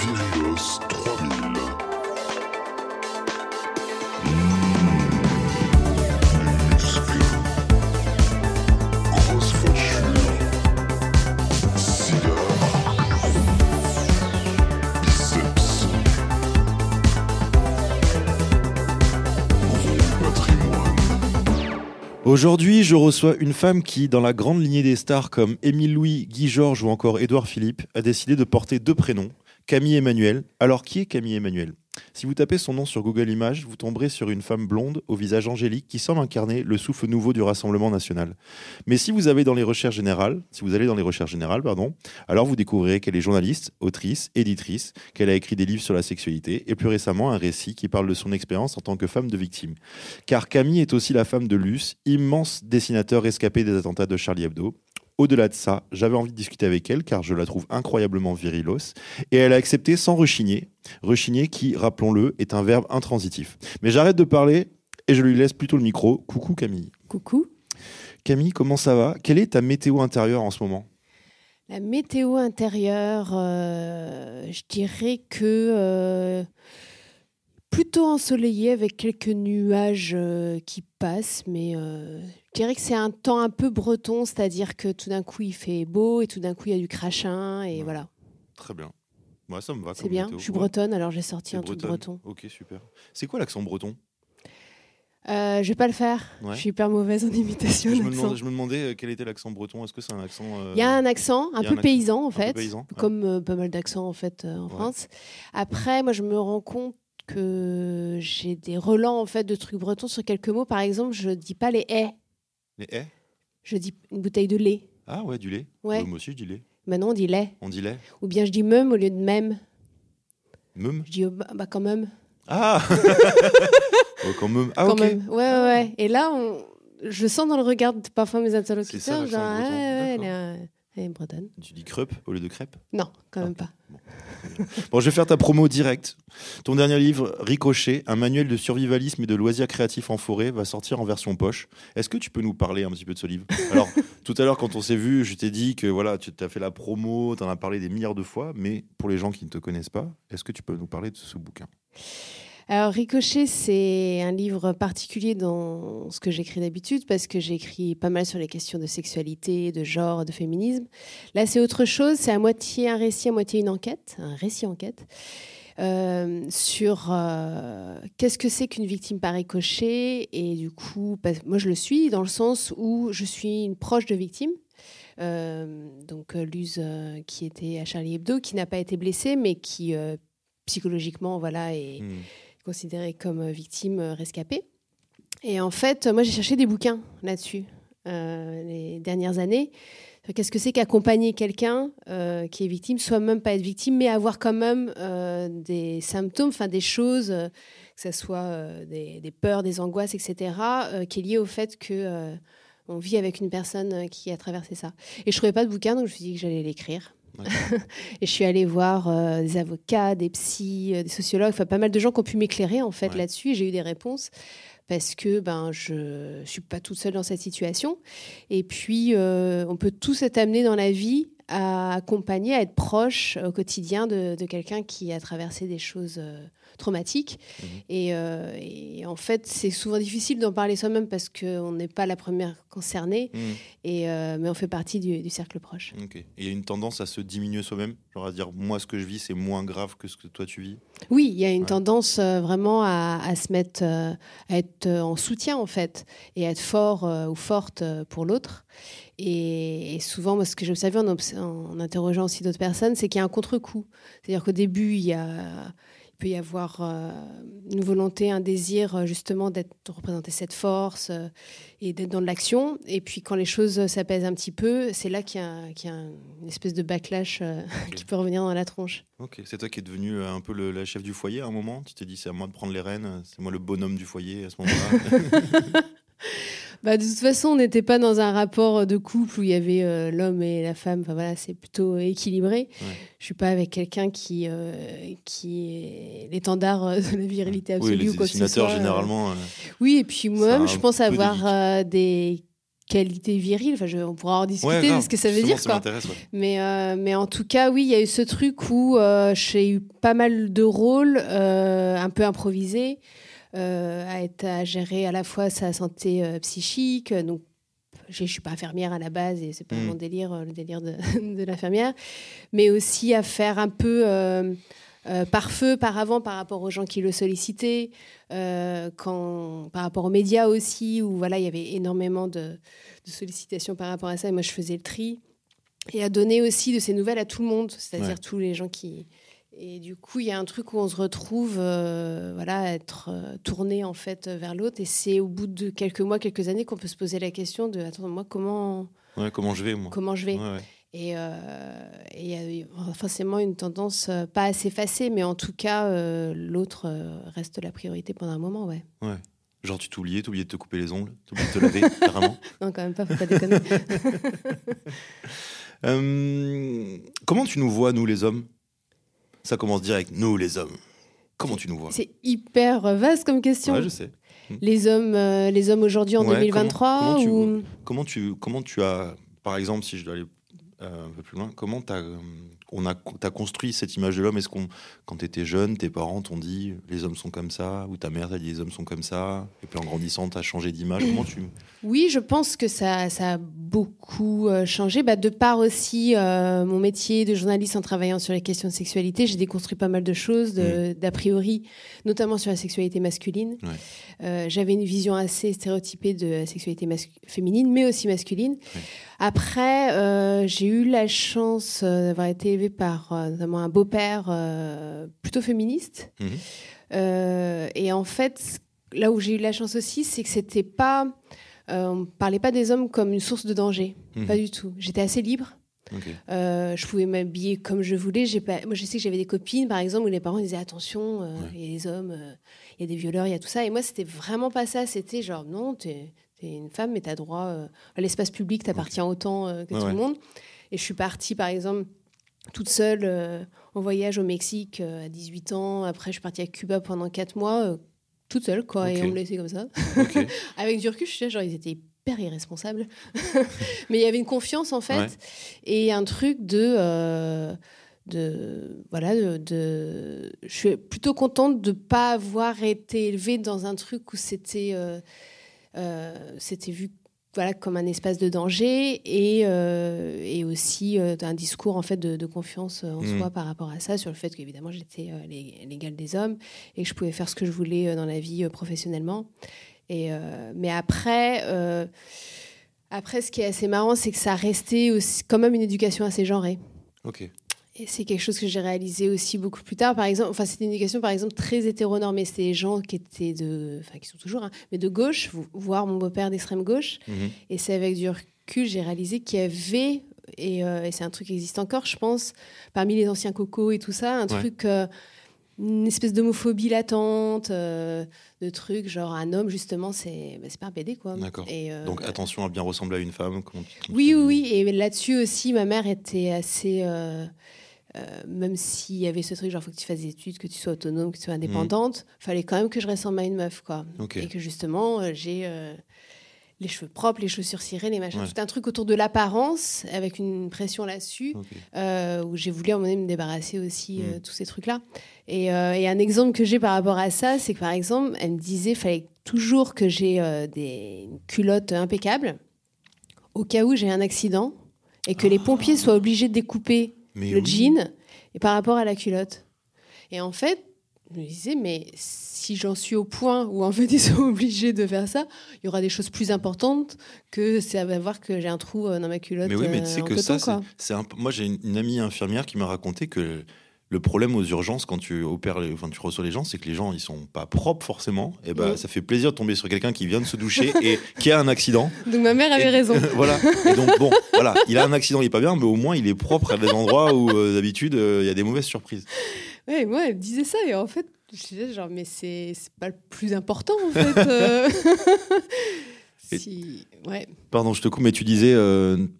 Virgos 3000. Aujourd'hui, je reçois une femme qui, dans la grande lignée des stars comme Émile Louis, Guy Georges ou encore Édouard Philippe, a décidé de porter deux prénoms, Camille Emmanuelle. Alors, qui est Camille Emmanuelle ? Si vous tapez son nom sur Google Images, vous tomberez sur une femme blonde au visage angélique qui semble incarner le souffle nouveau du Rassemblement National. Mais si vous allez dans les recherches générales, alors vous découvrirez qu'elle est journaliste, autrice, éditrice, qu'elle a écrit des livres sur la sexualité et plus récemment un récit qui parle de son expérience en tant que femme de victime. Car Camille est aussi la femme de Luz, immense dessinateur rescapé des attentats de Charlie Hebdo. Au-delà de ça, j'avais envie de discuter avec elle car je la trouve incroyablement virilos et elle a accepté sans rechigner. Rechigner qui, rappelons-le, est un verbe intransitif. Mais j'arrête de parler et je lui laisse plutôt le micro. Coucou Camille. Coucou. Camille, comment ça va ? Quelle est ta météo intérieure en ce moment ? La météo intérieure, je dirais que plutôt ensoleillée avec quelques nuages qui passent, mais... Je dirais que c'est un temps un peu breton, c'est-à-dire que tout d'un coup, il fait beau et tout d'un coup, il y a du crachin et ouais. Voilà. Très bien. Moi, ça me va. C'est bien, météo. Je suis bretonne, alors j'ai sorti c'est un bretonne. Truc breton. Ok, super. C'est quoi l'accent breton ? Je vais pas le faire. Ouais. Je suis hyper mauvaise en imitation. Je me demandais quel était l'accent breton. Est-ce que c'est un accent Il y a un accent, un peu paysan en fait, comme pas mal d'accents en fait en France. Après, moi, je me rends compte que j'ai des relents en fait de trucs bretons sur quelques mots. Par exemple, je dis pas les haies. Les haies ? Je dis une bouteille de lait. Ah ouais, du lait. Ouais. Moi aussi, je dis lait. Maintenant, on dit lait. On dit lait. Ou bien je dis meum au lieu de même. Meum ? Je dis bah quand même. Ah oh, quand même. Ah quand ok. Même. Ouais. Et là, je sens dans le regard de parfois mes interlocuteurs, c'est ça, genre elle est bretonne. Tu dis crêpe au lieu de crêpe ? Non, quand même pas. Bon, je vais faire ta promo directe. Ton dernier livre, Ricochet, un manuel de survivalisme et de loisirs créatifs en forêt, va sortir en version poche. Est-ce que tu peux nous parler un petit peu de ce livre ? Alors, tout à l'heure, quand on s'est vu, je t'ai dit que voilà, tu as fait la promo, tu en as parlé des milliards de fois, mais pour les gens qui ne te connaissent pas, est-ce que tu peux nous parler de ce bouquin ? Alors, Ricochet, c'est un livre particulier dans ce que j'écris d'habitude parce que j'écris pas mal sur les questions de sexualité, de genre, de féminisme. Là, c'est autre chose. C'est à moitié un récit, à moitié une enquête, un récit-enquête sur qu'est-ce que c'est qu'une victime par ricochet. Et du coup, moi, je le suis dans le sens où je suis une proche de victime. Donc, Luz, qui était à Charlie Hebdo, qui n'a pas été blessée, mais qui... psychologiquement, voilà, et considérée comme victime rescapée. Et en fait, moi, j'ai cherché des bouquins là-dessus les dernières années. Qu'est-ce que c'est qu'accompagner quelqu'un qui est victime, soit même pas être victime, mais avoir quand même des symptômes, enfin des choses, que ce soit des peurs, des angoisses, etc., qui est lié au fait que on vit avec une personne qui a traversé ça. Et je trouvais pas de bouquin, donc je me suis dit que j'allais l'écrire. Ouais. Et je suis allée voir des avocats, des psys, des sociologues, enfin pas mal de gens qui ont pu m'éclairer en fait là-dessus. Et j'ai eu des réponses parce que je suis pas toute seule dans cette situation. Et puis on peut tous être amenés dans la vie à accompagner, à être proche au quotidien de quelqu'un qui a traversé des choses traumatiques. Mmh. Et en fait, c'est souvent difficile d'en parler soi-même parce qu'on n'est pas la première concernée, mais on fait partie du cercle proche. Okay. Et il y a une tendance à se diminuer soi-même, genre à dire « moi, ce que je vis, c'est moins grave que ce que toi, tu vis ». Oui, il y a une tendance vraiment à se mettre, à être en soutien, en fait, et à être fort ou forte pour l'autre. Et souvent, moi, ce que j'ai observé en interrogeant aussi d'autres personnes, c'est qu'il y a un contre-coup. C'est-à-dire qu'au début, il peut y avoir une volonté, un désir justement d'être représenter cette force et d'être dans de l'action. Et puis quand les choses s'apaisent un petit peu, c'est là qu'il y a une espèce de backlash qui peut revenir dans la tronche. Okay. C'est toi qui es devenue un peu la chef du foyer à un moment. Tu t'es dit c'est à moi de prendre les rênes, c'est moi le bonhomme du foyer à ce moment-là. Bah, de toute façon, on n'était pas dans un rapport de couple où il y avait l'homme et la femme. Enfin, voilà, c'est plutôt équilibré. Ouais. Je ne suis pas avec quelqu'un qui est l'étendard de la virilité absolue ou quoi que ce soit. Oui, les dessinateurs, généralement... Oui, et puis moi-même, je pense avoir des qualité virile, enfin, on pourra en discuter de ce que ça veut dire, quoi. Mais en tout cas, oui, il y a eu ce truc où j'ai eu pas mal de rôles un peu improvisés, à gérer à la fois sa santé psychique, donc je ne suis pas infirmière à la base et ce n'est pas mon délire, le délire de l'infirmière, mais aussi à faire un peu... par feu, par avant, par rapport aux gens qui le sollicitaient, par rapport aux médias aussi, où voilà, il y avait énormément de sollicitations par rapport à ça, et moi je faisais le tri, et à donner aussi de ces nouvelles à tout le monde, c'est-à-dire tous les gens qui... Et du coup, il y a un truc où on se retrouve être tourné en fait vers l'autre, et c'est au bout de quelques mois, quelques années qu'on peut se poser la question de « Attends, moi, comment je vais, moi ?» Et il y a forcément une tendance pas à s'effacer, mais en tout cas, l'autre reste la priorité pendant un moment, ouais. Genre tu t'oubliais, t'oubliais de te couper les ongles, t'oubliais de te laver, carrément. Non, quand même pas, faut pas déconner. Comment tu nous vois, nous, les hommes ? Ça commence direct, nous, les hommes. Comment tu nous vois ? C'est hyper vaste comme question. Ouais, je sais. Les hommes aujourd'hui, en 2023 comment tu as, par exemple, si je dois aller... un peu plus loin, comment t'as construit cette image de l'homme ? Est-ce quand t'étais jeune, tes parents t'ont dit les hommes sont comme ça, ou ta mère t'a dit les hommes sont comme ça, et puis en grandissant t'as changé d'image ? Comment tu... Oui, je pense que ça a beaucoup changé, de par aussi mon métier de journaliste en travaillant sur les questions de sexualité, j'ai déconstruit pas mal de choses d'a priori, notamment sur la sexualité masculine. Ouais. J'avais une vision assez stéréotypée de la sexualité féminine, mais aussi masculine. Ouais. Après, j'ai eu la chance d'avoir été élevée par notamment un beau-père plutôt féministe. Mmh. Et en fait, là où j'ai eu la chance aussi, c'est que c'était pas... on ne parlait pas des hommes comme une source de danger. Mmh. Pas du tout. J'étais assez libre. Okay. Je pouvais m'habiller comme je voulais. Moi, je sais que j'avais des copines, par exemple, où les parents disaient « Attention, il y a des hommes, il y a des violeurs, il y a tout ça. » Et moi, c'était vraiment pas ça. C'était genre « Non, t'es une femme, mais t'as droit... à l'espace public t'appartient autant que tout le monde. » Et je suis partie, par exemple, toute seule en voyage au Mexique à 18 ans. Après, je suis partie à Cuba pendant 4 mois, toute seule, quoi. Okay. Et on me laissait comme ça. Okay. Avec du recul, je sais, ils étaient hyper irresponsables. Mais il y avait une confiance, en fait. Ouais. Et un truc je suis plutôt contente de ne pas avoir été élevée dans un truc où c'était vu comme un espace de danger et aussi un discours en fait de confiance en soi par rapport à ça, sur le fait qu'évidemment j'étais l'égale des hommes et que je pouvais faire ce que je voulais dans la vie professionnellement. Mais après, ce qui est assez marrant, c'est que ça restait aussi, quand même, une éducation assez genrée. Ok. Et c'est quelque chose que j'ai réalisé aussi beaucoup plus tard. Par exemple, c'était une éducation, par exemple, très hétéronormée. C'était des gens qui étaient qui sont toujours, mais de gauche, voire mon beau-père d'extrême gauche. Mmh. Et c'est avec du recul, j'ai réalisé qu'il y avait, et c'est un truc qui existe encore, je pense, parmi les anciens cocos et tout ça, un truc, une espèce d'homophobie latente, de trucs genre un homme, justement, c'est pas un PD, quoi. D'accord. Et donc attention à bien ressembler à une femme. Oui. Et là-dessus aussi, ma mère était assez... même s'il y avait ce truc genre faut que tu fasses des études, que tu sois autonome, que tu sois indépendante, fallait quand même que je ressemble à une meuf, quoi. Okay. Et que justement j'ai les cheveux propres, les chaussures cirées, les machins, tout un truc autour de l'apparence avec une pression là-dessus, où j'ai voulu à un moment donné me débarrasser aussi tous ces trucs-là. Et un exemple que j'ai par rapport à ça, c'est que par exemple elle me disait fallait toujours que j'ai une culotte impeccable au cas où j'ai un accident et que les pompiers soient obligés de découper jean et par rapport à la culotte. Et en fait, je me disais, mais si j'en suis au point où en fait ils sont obligés de faire ça, il y aura des choses plus importantes que ça va voir que j'ai un trou dans ma culotte. Mais oui, mais tu sais que coton, ça, moi j'ai une amie infirmière qui m'a raconté que le problème aux urgences quand tu opères, enfin tu reçois les gens, c'est que les gens ils sont pas propres forcément. Et ça fait plaisir de tomber sur quelqu'un qui vient de se doucher et qui a un accident. Donc ma mère avait raison. Voilà. Et donc il a un accident, il est pas bien, mais au moins il est propre à des endroits où d'habitude il y a des mauvaises surprises. Ouais, moi elle me disait ça et en fait je disais genre mais c'est pas le plus important en fait. Pardon, je te coupe, mais tu disais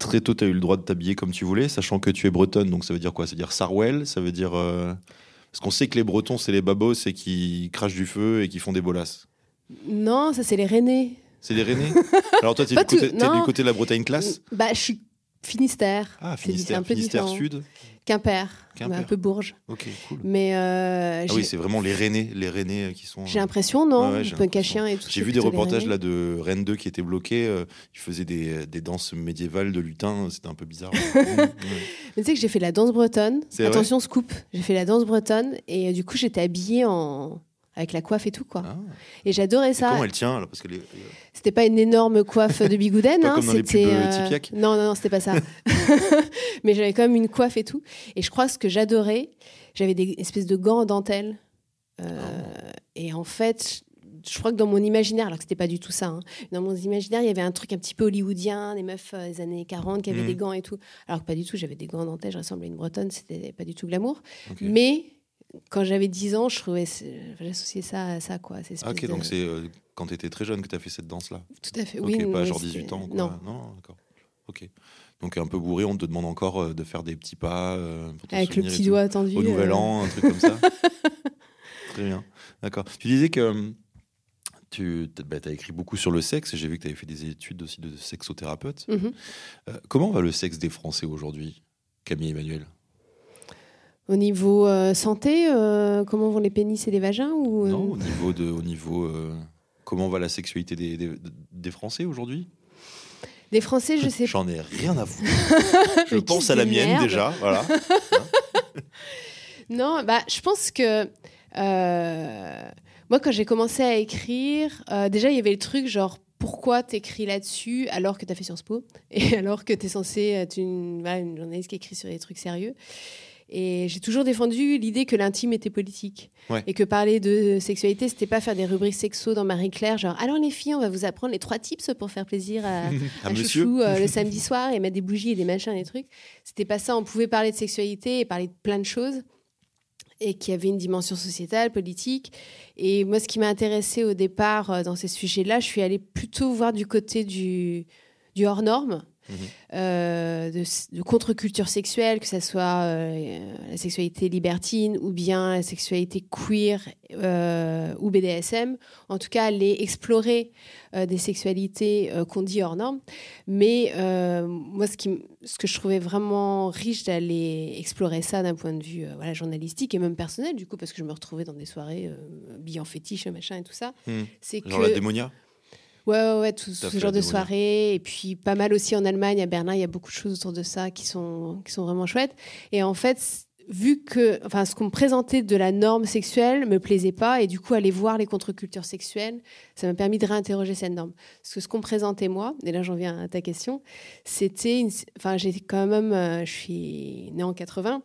très tôt, tu as eu le droit de t'habiller comme tu voulais, sachant que tu es bretonne, donc ça veut dire quoi ? Ça veut dire Sarwell, ça veut dire... Parce qu'on sait que les Bretons, c'est les babos, c'est qui crachent du feu et qui font des bolasses. Non, ça c'est les Rennais. C'est des Rennais. Alors toi, t'es du côté de la Bretagne classe. Bah, je suis Finistère. Ah, Finistère, Finistère Sud. Quimper. Un peu Bourges. Ok, cool. Mais oui, c'est vraiment les Rennais qui sont. J'ai l'impression, non, ouais, Punkachiens et tout. J'ai vu des reportages là de Rennes 2 qui étaient bloqués. Ils faisaient des danses médiévales de lutins. C'était un peu bizarre. Ouais. Mais tu sais que j'ai fait la danse bretonne. C'est Attention, scoop. J'ai fait la danse bretonne et du coup, j'étais habillée avec la coiffe et tout, quoi. Ah. Et j'adorais ça. Et comment elle tient alors, parce que c'était pas une énorme coiffe de bigoudaine. Pas comme dans c'était les pubs Tipiak. Non, c'était pas ça. Mais j'avais quand même une coiffe et tout. Et je crois que ce que j'adorais, j'avais des espèces de gants en dentelle. Et en fait, je crois que dans mon imaginaire, alors que c'était pas du tout ça, dans mon imaginaire, il y avait un truc un petit peu hollywoodien, des meufs des années 40 qui avaient des gants et tout. Alors que pas du tout, j'avais des gants en dentelle, je ressemblais à une bretonne, c'était pas du tout glamour. Okay. Mais quand j'avais 10 ans, j'associais ça à ça, quoi. Ah, ok, donc c'est quand tu étais très jeune que tu as fait cette danse-là. Tout à fait, okay, oui. Pas genre 18 ans, quoi. Non, d'accord. Ok. Donc un peu bourré, on te demande encore de faire des petits pas. Avec le petit doigt tendu. Au Nouvel An, un truc comme ça. Très bien, d'accord. Tu disais que tu as écrit beaucoup sur le sexe, et j'ai vu que tu avais fait des études aussi de sexothérapeute. Mm-hmm. Comment va le sexe des Français aujourd'hui, Camille Emmanuelle ? Au niveau santé, comment vont les pénis et les vagins ou Non, au niveau, comment va la sexualité des Français aujourd'hui ? Des Français, je sais. J'en ai rien à foutre. Je pense à la mienne déjà, voilà. Non, bah je pense que moi quand j'ai commencé à écrire, déjà il y avait le truc genre pourquoi t'écris là-dessus alors que t'as fait Sciences Po et alors que t'es censée être une journaliste qui écrit sur des trucs sérieux. Et j'ai toujours défendu l'idée que l'intime était politique. Ouais. Et que parler de sexualité, c'était pas faire des rubriques sexo dans Marie-Claire, genre alors les filles, on va vous apprendre les 3 tips pour faire plaisir à Chouchou le samedi soir et mettre des bougies et des machins et des trucs. C'était pas ça. On pouvait parler de sexualité et parler de plein de choses et qui avait une dimension sociétale, politique. Et moi, ce qui m'a intéressée au départ dans ces sujets-là, je suis allée plutôt voir du côté du hors-norme. De contre-culture sexuelle, que ça soit la sexualité libertine ou bien la sexualité queer ou BDSM, en tout cas aller explorer des sexualités qu'on dit hors normes. Mais moi ce que je trouvais vraiment riche d'aller explorer ça d'un point de vue journalistique et même personnel du coup, parce que je me retrouvais dans des soirées habillées en fétiche machin et tout ça, c'est genre que la démonia. Ouais, tout ce genre de soirée. Et puis, pas mal aussi en Allemagne, à Berlin, il y a beaucoup de choses autour de ça qui sont vraiment chouettes. Et en fait, vu que ce qu'on me présentait de la norme sexuelle me plaisait pas, et du coup, aller voir les contre-cultures sexuelles, ça m'a permis de réinterroger cette norme. Parce que ce qu'on me présentait, moi, et là, j'en viens à ta question, c'était... j'étais quand même... je suis née en 80,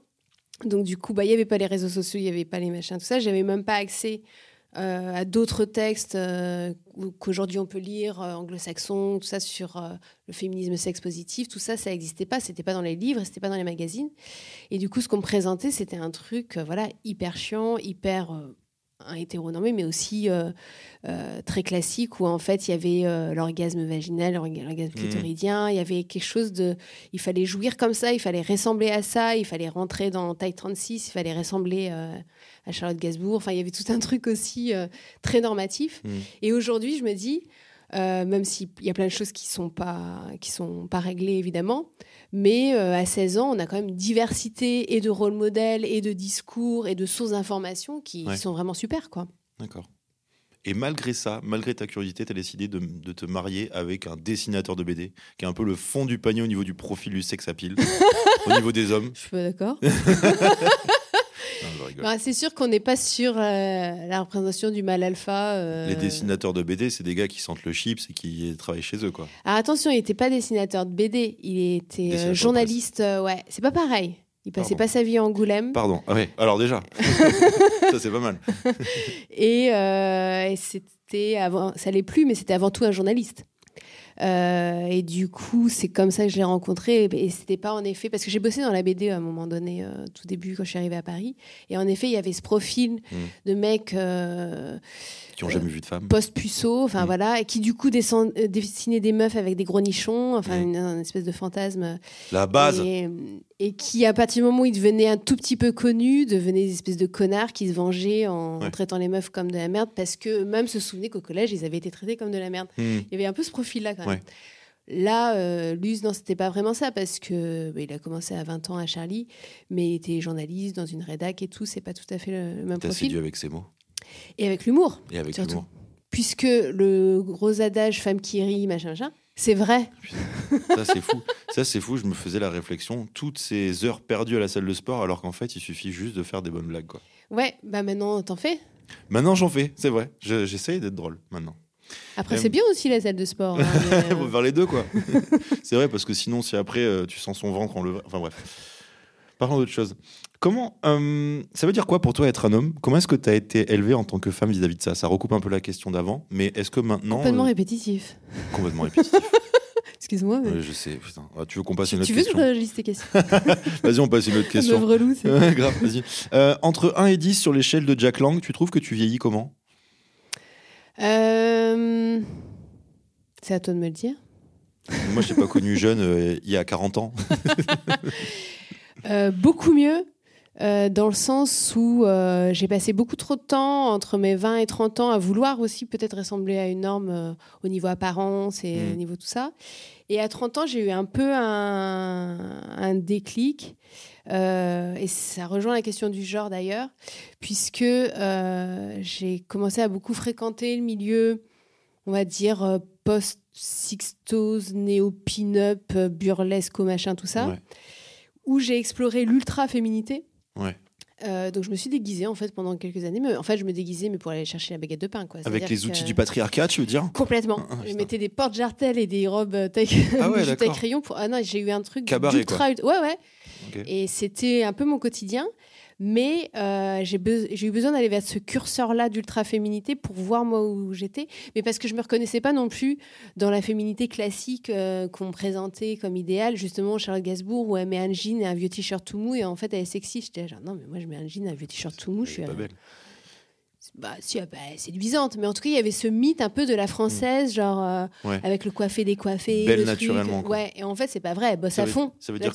donc du coup, il y avait pas les réseaux sociaux, il y avait pas les machins, tout ça. J'avais même pas accès... à d'autres textes qu'aujourd'hui on peut lire, anglo-saxons, tout ça sur le féminisme sexe positif, tout ça, ça n'existait pas, c'était pas dans les livres, c'était pas dans les magazines. Et du coup, ce qu'on me présentait, c'était un truc hyper chiant, hyper hétéronormé, mais aussi très classique, où en fait il y avait l'orgasme vaginal, l'orgasme clitoridien, il y avait quelque chose de... Il fallait jouir comme ça, il fallait ressembler à ça, il fallait rentrer dans taille 36, il fallait ressembler... à Charlotte Gainsbourg, il y avait tout un truc aussi très normatif. Et aujourd'hui, je me dis, même s'il y a plein de choses qui sont pas réglées, évidemment, mais à 16 ans, on a quand même diversité et de rôles modèles, et de discours, et de sources d'informations qui sont vraiment super, quoi. D'accord. Et malgré ça, malgré ta curiosité, tu as décidé de te marier avec un dessinateur de BD, qui est un peu le fond du panier au niveau du profil du sex appeal, au niveau des hommes. Je suis pas d'accord. Non, c'est sûr qu'on n'est pas sur la représentation du mâle alpha. Les dessinateurs de BD, c'est des gars qui sentent le chips et qui travaillent chez eux, quoi. Ah, attention, il n'était pas dessinateur de BD, il était journaliste. Ouais, c'est pas pareil. Il passait pas sa vie à Angoulême. Pardon. Ah ouais. Alors déjà, ça c'est pas mal. Et c'était avant, ça l'est plus, mais c'était avant tout un journaliste. Et du coup, c'est comme ça que je l'ai rencontré. Et c'était pas en effet, parce que j'ai bossé dans la BD à un moment donné, tout début, quand je suis arrivée à Paris. Et en effet, il y avait ce profil de mecs qui ont jamais vu de femmes, post-puceaux, et qui du coup dessinaient des meufs avec des gros nichons, une espèce de fantasme. La base. Et qui, à partir du moment où il devenait un tout petit peu connu, devenait des espèces de connards qui se vengeaient en traitant les meufs comme de la merde, parce que eux-mêmes se souvenaient qu'au collège, ils avaient été traités comme de la merde. Mmh. Il y avait un peu ce profil-là, quand même. Là, Luz, non, c'était pas vraiment ça, parce que il a commencé à 20 ans à Charlie, mais il était journaliste dans une rédac et tout, c'est pas tout à fait le même profil. T'as séduit avec ses mots. Et avec l'humour. Et avec surtout. L'humour. Puisque le gros adage « femme qui rit », machin, c'est vrai. Ça, c'est fou. Ça, c'est fou. Je me faisais la réflexion. Toutes ces heures perdues à la salle de sport, alors qu'en fait, il suffit juste de faire des bonnes blagues, quoi. Ouais, bah maintenant, t'en fais. Maintenant, j'en fais, c'est vrai. J'essaye d'être drôle, maintenant. Après, c'est bien aussi la salle de sport. Hein, mais... Faut faire les deux, quoi. C'est vrai, parce que sinon, si après, tu sens son ventre en le... Enfin, bref. Parlons d'autre chose. Comment... ça veut dire quoi pour toi être un homme ? Comment est-ce que t'as été élevée en tant que femme vis-à-vis de ça ? Ça recoupe un peu la question d'avant, mais est-ce que maintenant... Complètement répétitif. Complètement répétitif. Excuse-moi. Mais... je sais, putain. Ah, tu veux qu'on passe une autre question ? Tu veux que je liste tes questions ? Vas-y, on passe une autre question. Meuf relou, c'est... grave, vas-y. Entre 1 et 10 sur l'échelle de Jack Lang, tu trouves que tu vieillis comment ? C'est à toi de me le dire. Moi, je t'ai pas connu jeune il y a 40 ans. Beaucoup mieux, dans le sens où j'ai passé beaucoup trop de temps entre mes 20 et 30 ans à vouloir aussi peut-être ressembler à une norme au niveau apparence et au niveau tout ça. Et à 30 ans, j'ai eu un peu un déclic. Et ça rejoint la question du genre d'ailleurs, puisque j'ai commencé à beaucoup fréquenter le milieu, on va dire, post-sixtos, néo-pin-up, burlesque, machin, tout ça. Ouais. Où j'ai exploré l'ultra-féminité. Ouais. Donc je me suis déguisée en fait pendant quelques années, mais en fait je me déguisais mais pour aller chercher la baguette de pain, quoi. Avec les outils du patriarcat, tu veux dire ? Complètement. Ah, je mettais des porte-jartelles et des robes taille crayon pour... Ah non, j'ai eu un truc cabaret, d'ultra... quoi. Ouais. Okay. Et c'était un peu mon quotidien, mais j'ai eu besoin d'aller vers ce curseur-là d'ultra-féminité pour voir moi où j'étais, mais parce que je ne me reconnaissais pas non plus dans la féminité classique qu'on me présentait comme idéal, justement Charlotte Gainsbourg, où elle met un jean et un vieux t-shirt tout mou, et en fait elle est sexy. J'étais genre, non mais moi je mets un jean et un vieux t-shirt tout mou, je suis... belle. Bah, si, bah, séduisante, mais en tout cas il y avait ce mythe un peu de la française, genre avec le coiffé décoiffé, belle naturellement, quoi. Ouais, et en fait c'est pas vrai, elle bosse à fond. Ça veut dire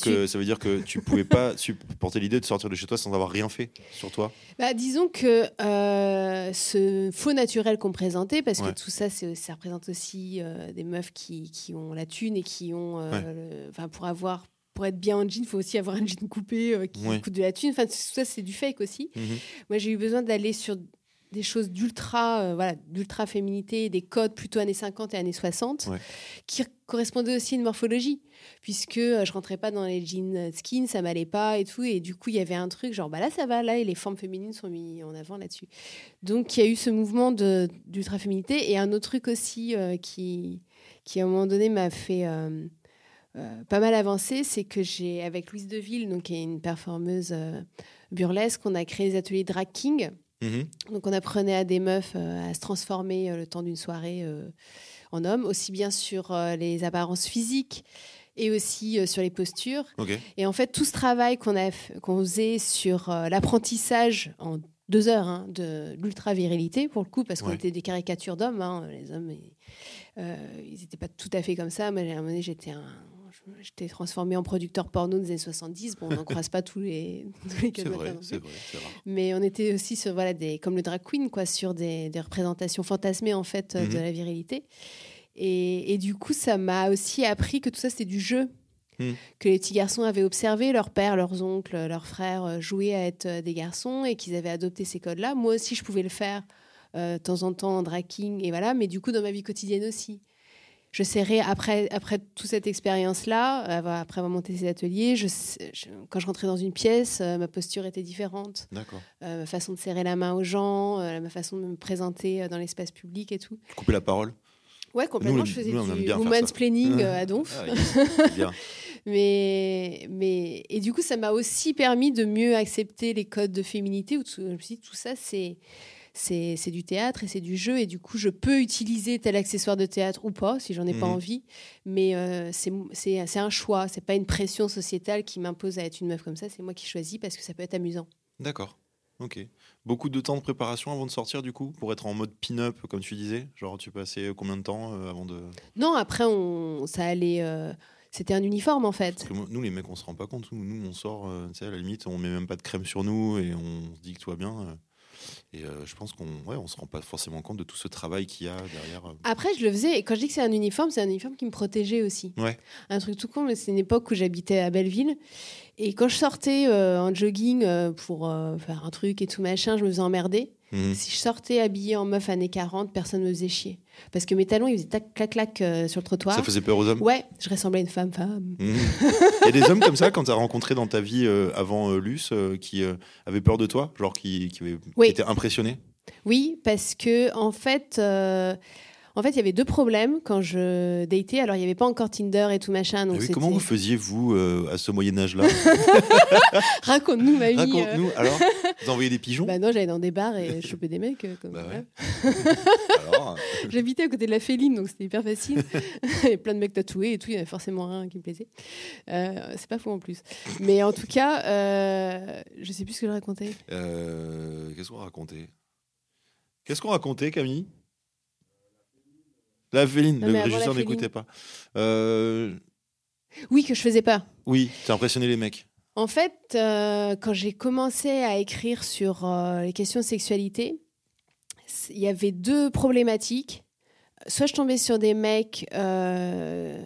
que tu pouvais pas supporter l'idée de sortir de chez toi sans avoir rien fait sur toi. Bah, disons que ce faux naturel qu'on présentait, parce que tout ça ça représente aussi des meufs qui ont la thune et qui ont pour être bien en jean, il faut aussi avoir un jean coupé qui coûte de la thune, enfin tout ça c'est du fake aussi. Moi j'ai eu besoin d'aller sur des choses d'ultra féminité, des codes plutôt années 50 et années 60 qui correspondaient aussi à une morphologie, puisque je rentrais pas dans les jeans skin, ça m'allait pas et tout, et du coup il y avait un truc genre bah là ça va, là et les formes féminines sont mises en avant là-dessus. Donc il y a eu ce mouvement d'ultra féminité, et un autre truc aussi qui à un moment donné m'a fait pas mal avancé, c'est que j'ai, avec Louise Deville, donc, qui est une performeuse burlesque, on a créé des ateliers drag king. Donc on apprenait à des meufs à se transformer le temps d'une soirée en homme, aussi bien sur les apparences physiques et aussi sur les postures. Okay. Et en fait, tout ce travail qu'on faisait sur l'apprentissage en 2 heures de l'ultra-virilité, pour le coup, parce qu'on était des caricatures d'hommes. Les hommes, ils n'étaient pas tout à fait comme ça. Moi, à un moment donné, j'étais transformée en producteur porno des années 70. Bon, on n'en croise pas tous les cas. C'est vrai. Mais on était aussi sur, comme le drag queen, quoi, sur des représentations fantasmées en fait, de la virilité. Et du coup, ça m'a aussi appris que tout ça, c'était du jeu. Que les petits garçons avaient observé leurs pères, leurs oncles, leurs frères jouer à être des garçons, et qu'ils avaient adopté ces codes-là. Moi aussi, je pouvais le faire de temps en temps en drag king, et voilà, mais du coup, dans ma vie quotidienne aussi. Je serai, après toute cette expérience-là, après avoir monté ces ateliers, quand je rentrais dans une pièce, ma posture était différente. D'accord. Ma façon de serrer la main aux gens, ma façon de me présenter dans l'espace public et tout. Couper la parole. Ouais, complètement. Nous, je faisais du womansplaining à donf. Ah, yes. Bien. mais et du coup, ça m'a aussi permis de mieux accepter les codes de féminité. Je me suis dit, tout ça, c'est du théâtre et c'est du jeu. Et du coup, je peux utiliser tel accessoire de théâtre ou pas, si j'en ai pas envie. Mais c'est un choix. C'est pas une pression sociétale qui m'impose à être une meuf comme ça. C'est moi qui choisis parce que ça peut être amusant. D'accord. Ok. Beaucoup de temps de préparation avant de sortir, du coup, pour être en mode pin-up, comme tu disais. Genre, tu passais combien de temps avant de... Non, après, ça allait... C'était un uniforme en fait. Moi, nous les mecs on se rend pas compte, nous on sort, tu sais, à la limite on met même pas de crème sur nous et on se dit que tout va bien. Et je pense qu'on on se rend pas forcément compte de tout ce travail qu'il y a derrière. Après, je le faisais, et quand je dis que c'est un uniforme qui me protégeait aussi. Ouais. Un truc tout con, mais c'est une époque où j'habitais à Belleville. Et quand je sortais en jogging pour faire un truc et tout machin, je me faisais emmerder. Mmh. Si je sortais habillée en meuf années 40, personne me faisait chier. Parce que mes talons, ils faisaient tac, clac, clac sur le trottoir. Ça faisait peur aux hommes ? Ouais, je ressemblais à une femme. Mmh. Il y a des hommes comme ça, quand tu as rencontré dans ta vie avant Luz, qui avaient peur de toi, genre qui étaient impressionnés ? Oui, parce que en fait, il y avait deux problèmes quand je datais. Alors, il n'y avait pas encore Tinder et tout machin. Donc comment vous faisiez, vous, à ce Moyen-Âge-là ? Raconte-nous, ma vie. Raconte-nous. Alors, vous envoyez des pigeons ? Bah non, j'allais dans des bars et je chopais des mecs. Comme bah ouais. Alors... J'habitais à côté de la Féline, donc c'était hyper facile. Il y avait plein de mecs tatoués et tout. Il y en avait forcément un qui me plaisait. C'est pas faux, en plus. Mais en tout cas, je ne sais plus ce que je racontais. Qu'est-ce qu'on racontait, Camille ? La Féline, le régisseur n'écoutait pas. Oui, que je faisais pas. Oui, t'as impressionné les mecs. En fait, quand j'ai commencé à écrire sur les questions de sexualité, il y avait deux problématiques. Soit je tombais sur des mecs, ça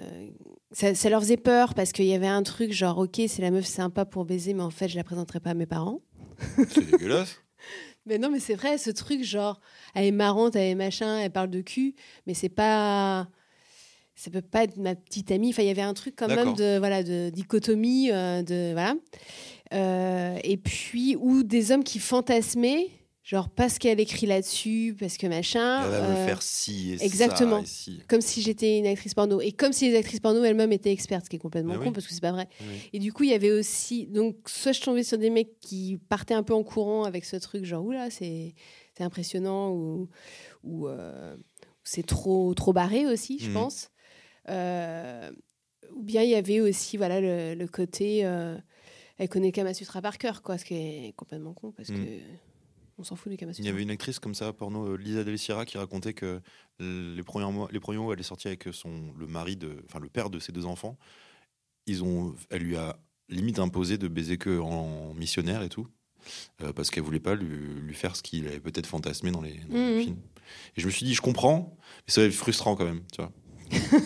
leur faisait peur parce qu'il y avait un truc genre, ok, c'est la meuf sympa pour baiser, mais en fait, je la présenterai pas à mes parents. C'est dégueulasse. Mais non, mais c'est vrai, ce truc genre, elle est marrante, elle est machin, elle parle de cul, mais c'est pas... Ça peut pas être ma petite amie. Enfin, il y avait un truc quand D'accord. même de dichotomie. Et puis, ou des hommes qui fantasmaient, genre parce qu'elle écrit là-dessus, parce que machin... Elle va me faire ci et exactement, ça. Exactement, comme si j'étais une actrice porno. Et comme si les actrices porno elles-mêmes étaient expertes, ce qui est complètement con, parce que c'est pas vrai. Oui. Et du coup, il y avait aussi... Donc, soit je tombais sur des mecs qui partaient un peu en courant avec ce truc, genre, oula, c'est impressionnant, ou c'est trop barré aussi, je pense. Ou bien il y avait aussi le côté... elle connaît Kama Sutra par cœur, quoi, ce qui est complètement con, parce que... On s'en fout du Kama Sutra. Il y avait une actrice comme ça, porno, Lisa Del Sierra, qui racontait que les premiers mois, elle est sortie avec le père de ses deux enfants. Elle lui a limite imposé de baiser que en missionnaire et tout, parce qu'elle voulait pas lui faire ce qu'il avait peut-être fantasmé dans les films. Et je me suis dit, je comprends, mais ça va être frustrant quand même, tu vois.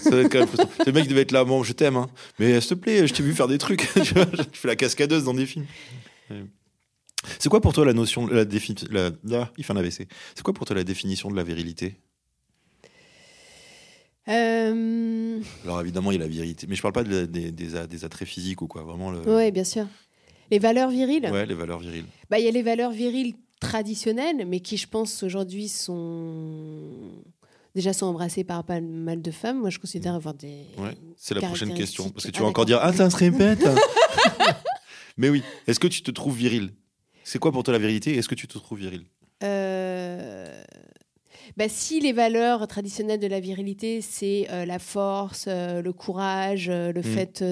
Ça va être quand même frustrant. Le mec devait être là, bon, je t'aime, hein, mais s'il te plaît, je t'ai vu faire des trucs. Je fais la cascadeuse dans des films. Ouais. C'est quoi pour toi la notion, il fait un AVC. C'est quoi pour toi la définition de la virilité ? Alors évidemment il y a la virilité, mais je parle pas des attraits physiques ou quoi, vraiment. Ouais, bien sûr. Les valeurs viriles. Ouais, les valeurs viriles. Bah il y a les valeurs viriles traditionnelles, mais qui je pense aujourd'hui sont embrassées par pas mal de femmes. Moi je considère avoir des. Ouais. C'est la prochaine question parce que tu vas encore dire ça se répète. Mais oui. Est-ce que tu te trouves viril ? C'est quoi pour toi la virilité ? Est-ce que tu te trouves viril ? Si les valeurs traditionnelles de la virilité, c'est la force, le courage, le fait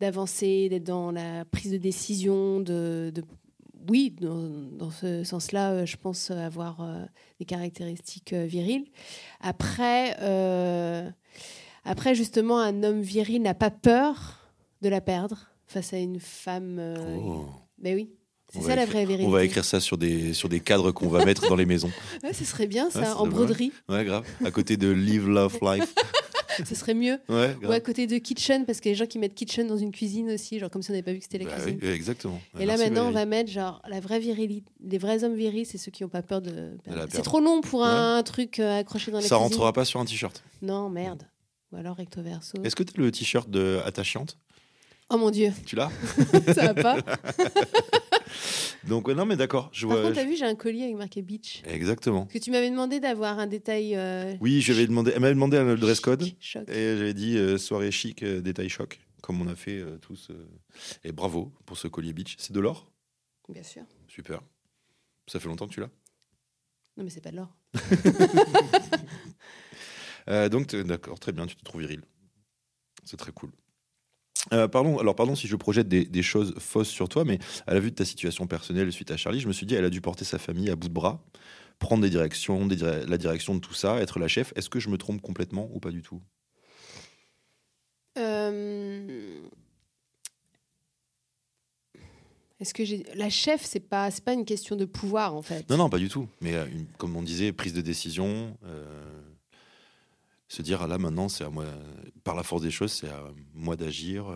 d'avancer, d'être dans la prise de décision, oui, dans ce sens-là, je pense avoir des caractéristiques viriles. Après, justement, un homme viril n'a pas peur de la perdre face à une femme. Ben oui. C'est ça la vraie virilité. On va écrire ça sur des cadres qu'on va mettre dans les maisons. Ouais, ce serait bien ça, en broderie. Ouais, grave. À côté de Live, Love, Life. Ce serait mieux. Ouais, ou à côté de Kitchen, parce que les gens qui mettent Kitchen dans une cuisine aussi, genre comme si on n'avait pas vu que c'était la cuisine. Oui, exactement. Et là maintenant, on va mettre genre la vraie virilité. Les vrais hommes virils, c'est ceux qui n'ont pas peur de perdre. C'est trop long pour un truc accroché dans la cuisine. Ça rentrera pas sur un t-shirt. Non, merde. Ou alors recto verso. Est-ce que t'as le t-shirt de attachante ? Oh mon Dieu. Tu l'as ? Ça va pas. Donc non mais d'accord. Par contre, t'as vu, j'ai un collier avec marqué Beach. Exactement. Que tu m'avais demandé d'avoir un détail. Oui, elle m'avait demandé un dress code. Choc. Et j'avais dit soirée chic, détail choc, comme on a fait tous. Et bravo pour ce collier Beach. C'est de l'or ? Bien sûr. Super. Ça fait longtemps que tu l'as ? Non mais c'est pas de l'or. Donc d'accord, très bien, tu te trouves viril. C'est très cool. Pardon si je projette des choses fausses sur toi, mais à la vue de ta situation personnelle suite à Charlie, je me suis dit, elle a dû porter sa famille à bout de bras, prendre des directions, la direction de tout ça, être la chef. Est-ce que je me trompe complètement ou pas du tout ? Est-ce que j'ai... La chef, c'est pas une question de pouvoir, en fait. Non, pas du tout. Mais comme on disait, prise de décision, se dire, ah là, maintenant, c'est à moi, par la force des choses, c'est à moi d'agir.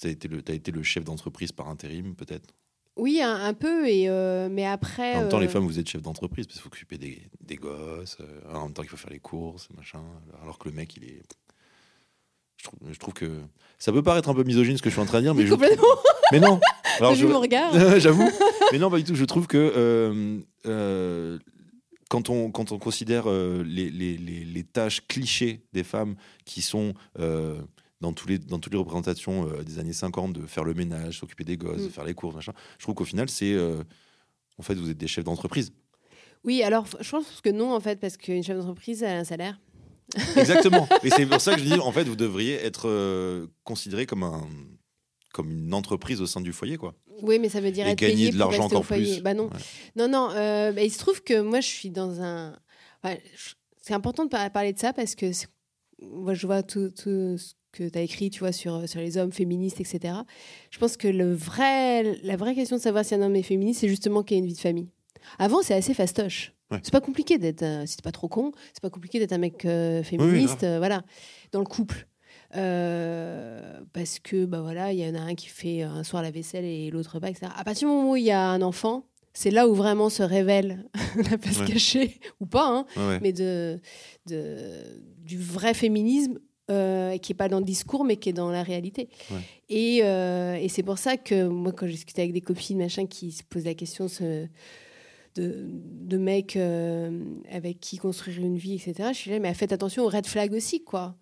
T'as été le chef d'entreprise par intérim, peut-être ? Oui, un peu, et mais après... En même temps, les femmes, vous êtes chef d'entreprise, parce qu'il faut occuper des gosses, en même temps qu'il faut faire les courses, machin, alors que le mec, il est... Je trouve que... Ça peut paraître un peu misogyne, ce que je suis en train de dire, mais complètement. Mais non. Alors je me regarde. J'avoue. Mais non, pas du tout. Je trouve que quand on considère les tâches clichés des femmes qui sont dans toutes les représentations des années 50, de faire le ménage, s'occuper des gosses, de faire les courses, machin, je trouve qu'au final, c'est en fait, vous êtes des chefs d'entreprise. Oui, alors je pense que non, en fait, parce qu'une chef d'entreprise, elle a un salaire. Exactement. Et c'est pour ça que je dis, en fait, vous devriez être considéré comme une entreprise au sein du foyer, quoi. Oui, mais ça veut dire et être gagner payé de l'argent encore plus. Bah non, ouais. non, il se trouve que moi, je suis dans un... Enfin, c'est important de parler de ça parce que moi, je vois tout ce que tu as écrit, tu vois, sur les hommes féministes, etc. Je pense que la vraie question de savoir si un homme est féministe, c'est justement qu'il y ait une vie de famille. Avant, c'est assez fastoche. Ouais. C'est pas compliqué d'être, si t'es pas trop con, c'est pas compliqué d'être un mec féministe, oui, voilà, dans le couple. Parce que, bah voilà, il y en a un qui fait un soir la vaisselle et l'autre pas, etc. À partir du moment où il y a un enfant, c'est là où vraiment se révèle la face cachée, ou pas, hein, mais du vrai féminisme qui est pas dans le discours, mais qui est dans la réalité. Ouais. Et c'est pour ça que moi, quand j'ai discuté avec des copines, machin, qui se posent la question... De mecs avec qui construire une vie, etc. Je suis là, mais faites attention aux red flags aussi, quoi.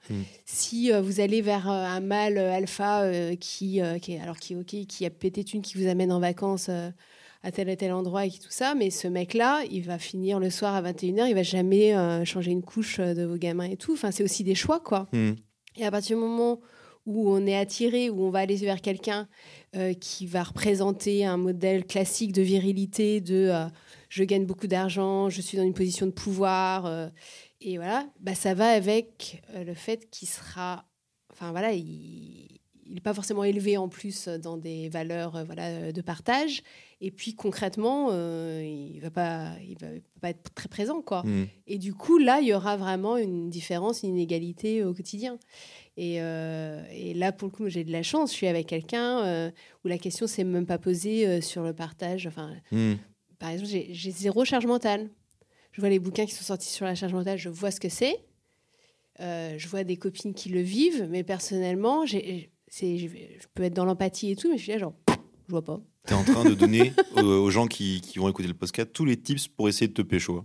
Si vous allez vers un mâle alpha qui a pété une, qui vous amène en vacances à tel et tel endroit et tout ça, mais ce mec-là, il va finir le soir à 21h, il va jamais changer une couche de vos gamins et tout. Enfin, c'est aussi des choix, quoi. Et à partir du moment où on est attiré, où on va aller vers quelqu'un qui va représenter un modèle classique de virilité, de je gagne beaucoup d'argent, je suis dans une position de pouvoir, et voilà, bah ça va avec le fait qu'il sera, enfin voilà, il n'est pas forcément élevé en plus dans des valeurs voilà, de partage, et puis concrètement, il va pas être très présent, quoi. Et du coup, là, il y aura vraiment une différence, une inégalité au quotidien. Et là, pour le coup, j'ai de la chance. Je suis avec quelqu'un où la question s'est même pas posée sur le partage. Enfin, par exemple, j'ai zéro charge mentale. Je vois les bouquins qui sont sortis sur la charge mentale, je vois ce que c'est. Je vois des copines qui le vivent, mais personnellement, je peux être dans l'empathie et tout, mais je suis là, genre, je vois pas. T'es en train de donner aux gens qui vont écouter le podcast tous les tips pour essayer de te pécho.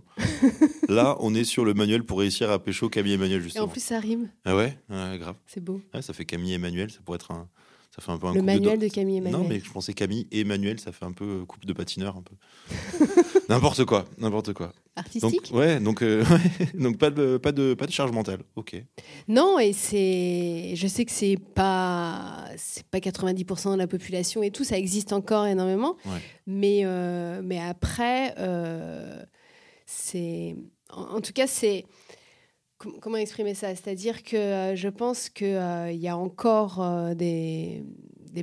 Là, on est sur le manuel pour réussir à pécho Camille Emmanuelle, justement. Et en plus, ça rime. Ah ouais, grave. C'est beau. Ouais, ça fait Camille Emmanuelle, ça pourrait être un... Ça fait un peu un le manuel de Camille Emmanuelle. Non, mais je pensais Camille et Emmanuelle, ça fait un peu couple de patineur. Un peu. n'importe quoi. Artistique. Donc pas de charge mentale, ok. Non, et c'est... Je sais que c'est pas 90% de la population et tout, ça existe encore énormément. Ouais. Mais après, c'est... En tout cas, c'est... Comment exprimer ça ? C'est-à-dire que je pense qu'il y a encore des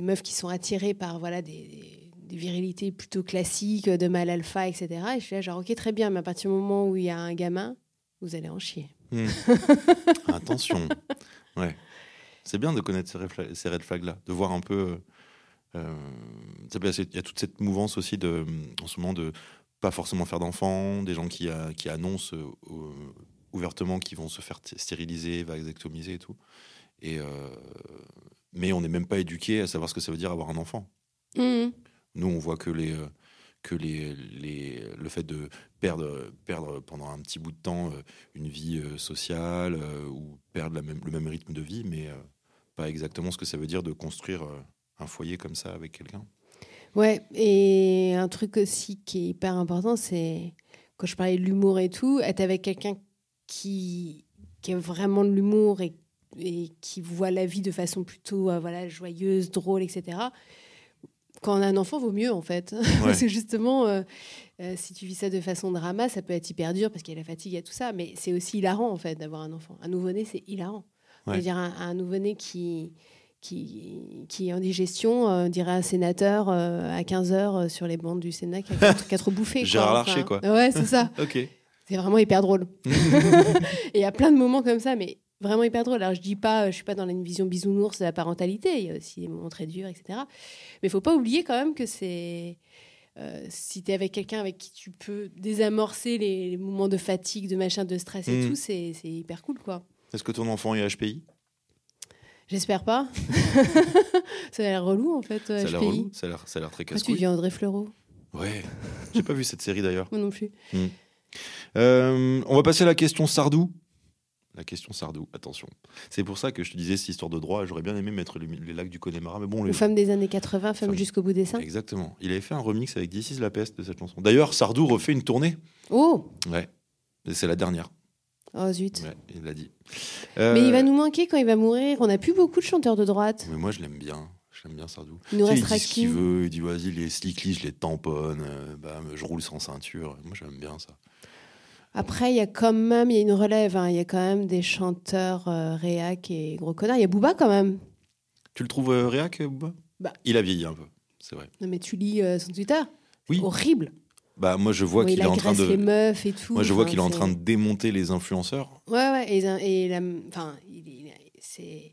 meufs qui sont attirées par voilà, des virilités plutôt classiques, de mâle alpha, etc. Et je suis là, genre, ok, très bien, mais à partir du moment où il y a un gamin, vous allez en chier. Attention. Ouais. C'est bien de connaître ces red flags-là, de voir un peu... Il y a toute cette mouvance aussi en ce moment de pas forcément faire d'enfants, des gens qui annoncent... ouvertement qui vont se faire stériliser, vasectomiser et tout. Et mais on n'est même pas éduqué à savoir ce que ça veut dire avoir un enfant. Nous, on voit que le fait de perdre pendant un petit bout de temps une vie sociale ou perdre le même rythme de vie, mais pas exactement ce que ça veut dire de construire un foyer comme ça avec quelqu'un. Ouais, et un truc aussi qui est hyper important, c'est quand je parlais de l'humour et tout, être avec quelqu'un qui a vraiment de l'humour et qui voit la vie de façon plutôt voilà, joyeuse, drôle, etc. Quand on a un enfant, vaut mieux, en fait. Ouais. Parce que justement, si tu vis ça de façon drama, ça peut être hyper dur parce qu'il y a la fatigue, il y a tout ça. Mais c'est aussi hilarant, en fait, d'avoir un enfant. Un nouveau-né, c'est hilarant. Ouais. Je veux dire, un nouveau-né qui est en digestion, dirait un sénateur à 15h sur les bandes du Sénat qui a 4 bouffées. Gérard Larcher, quoi. Ouais, c'est ça. Okay. C'est vraiment hyper drôle. Et il y a plein de moments comme ça, mais vraiment hyper drôle. Alors, je dis pas, je suis pas dans une vision bisounours de la parentalité. Il y a aussi des moments très durs, etc. Mais faut pas oublier quand même que c'est... si t'es avec quelqu'un avec qui tu peux désamorcer les moments de fatigue, de machin, de stress et tout, c'est hyper cool, quoi. Est-ce que ton enfant est HPI ? J'espère pas. Ça a l'air relou, en fait, HPI. Ça a l'air très casse-couille. Tu dis André Fleureau. Ouais. J'ai pas vu cette série, d'ailleurs. Moi non plus. On va passer à la question Sardou. La question Sardou, attention. C'est pour ça que je te disais, cette histoire de droit, j'aurais bien aimé mettre les lacs du Connemara, mais bon... Les femmes des années 80, femmes jusqu'au bout des seins. Exactement. Il avait fait un remix avec This Is La Peste de cette chanson. D'ailleurs, Sardou refait une tournée. Oh. Ouais. Et c'est la dernière. Oh, zut. Ouais, il l'a dit. Mais il va nous manquer quand il va mourir. On n'a plus beaucoup de chanteurs de droite. Mais moi, je l'aime bien. J'aime bien Sardou. Il nous restera qui? Il dit ce qu'il veut. Il dit, vas-y, les slickly, je les tamponne. Bah, je roule sans ceinture. Moi, j'aime bien ça. Après, il y a quand même, il y a une relève, hein. Il y a quand même des chanteurs réac et gros connards. Il y a Booba quand même. Tu le trouves réac, Booba ? Bah, il a vieilli un peu, c'est vrai. Non, mais tu lis son Twitter ? Oui. C'est horrible. Bah, moi, je vois qu'il est en train de... les meufs et tout. Moi, je vois qu'il est en train de démonter les influenceurs. Ouais, ouais. Et la... Enfin, c'est...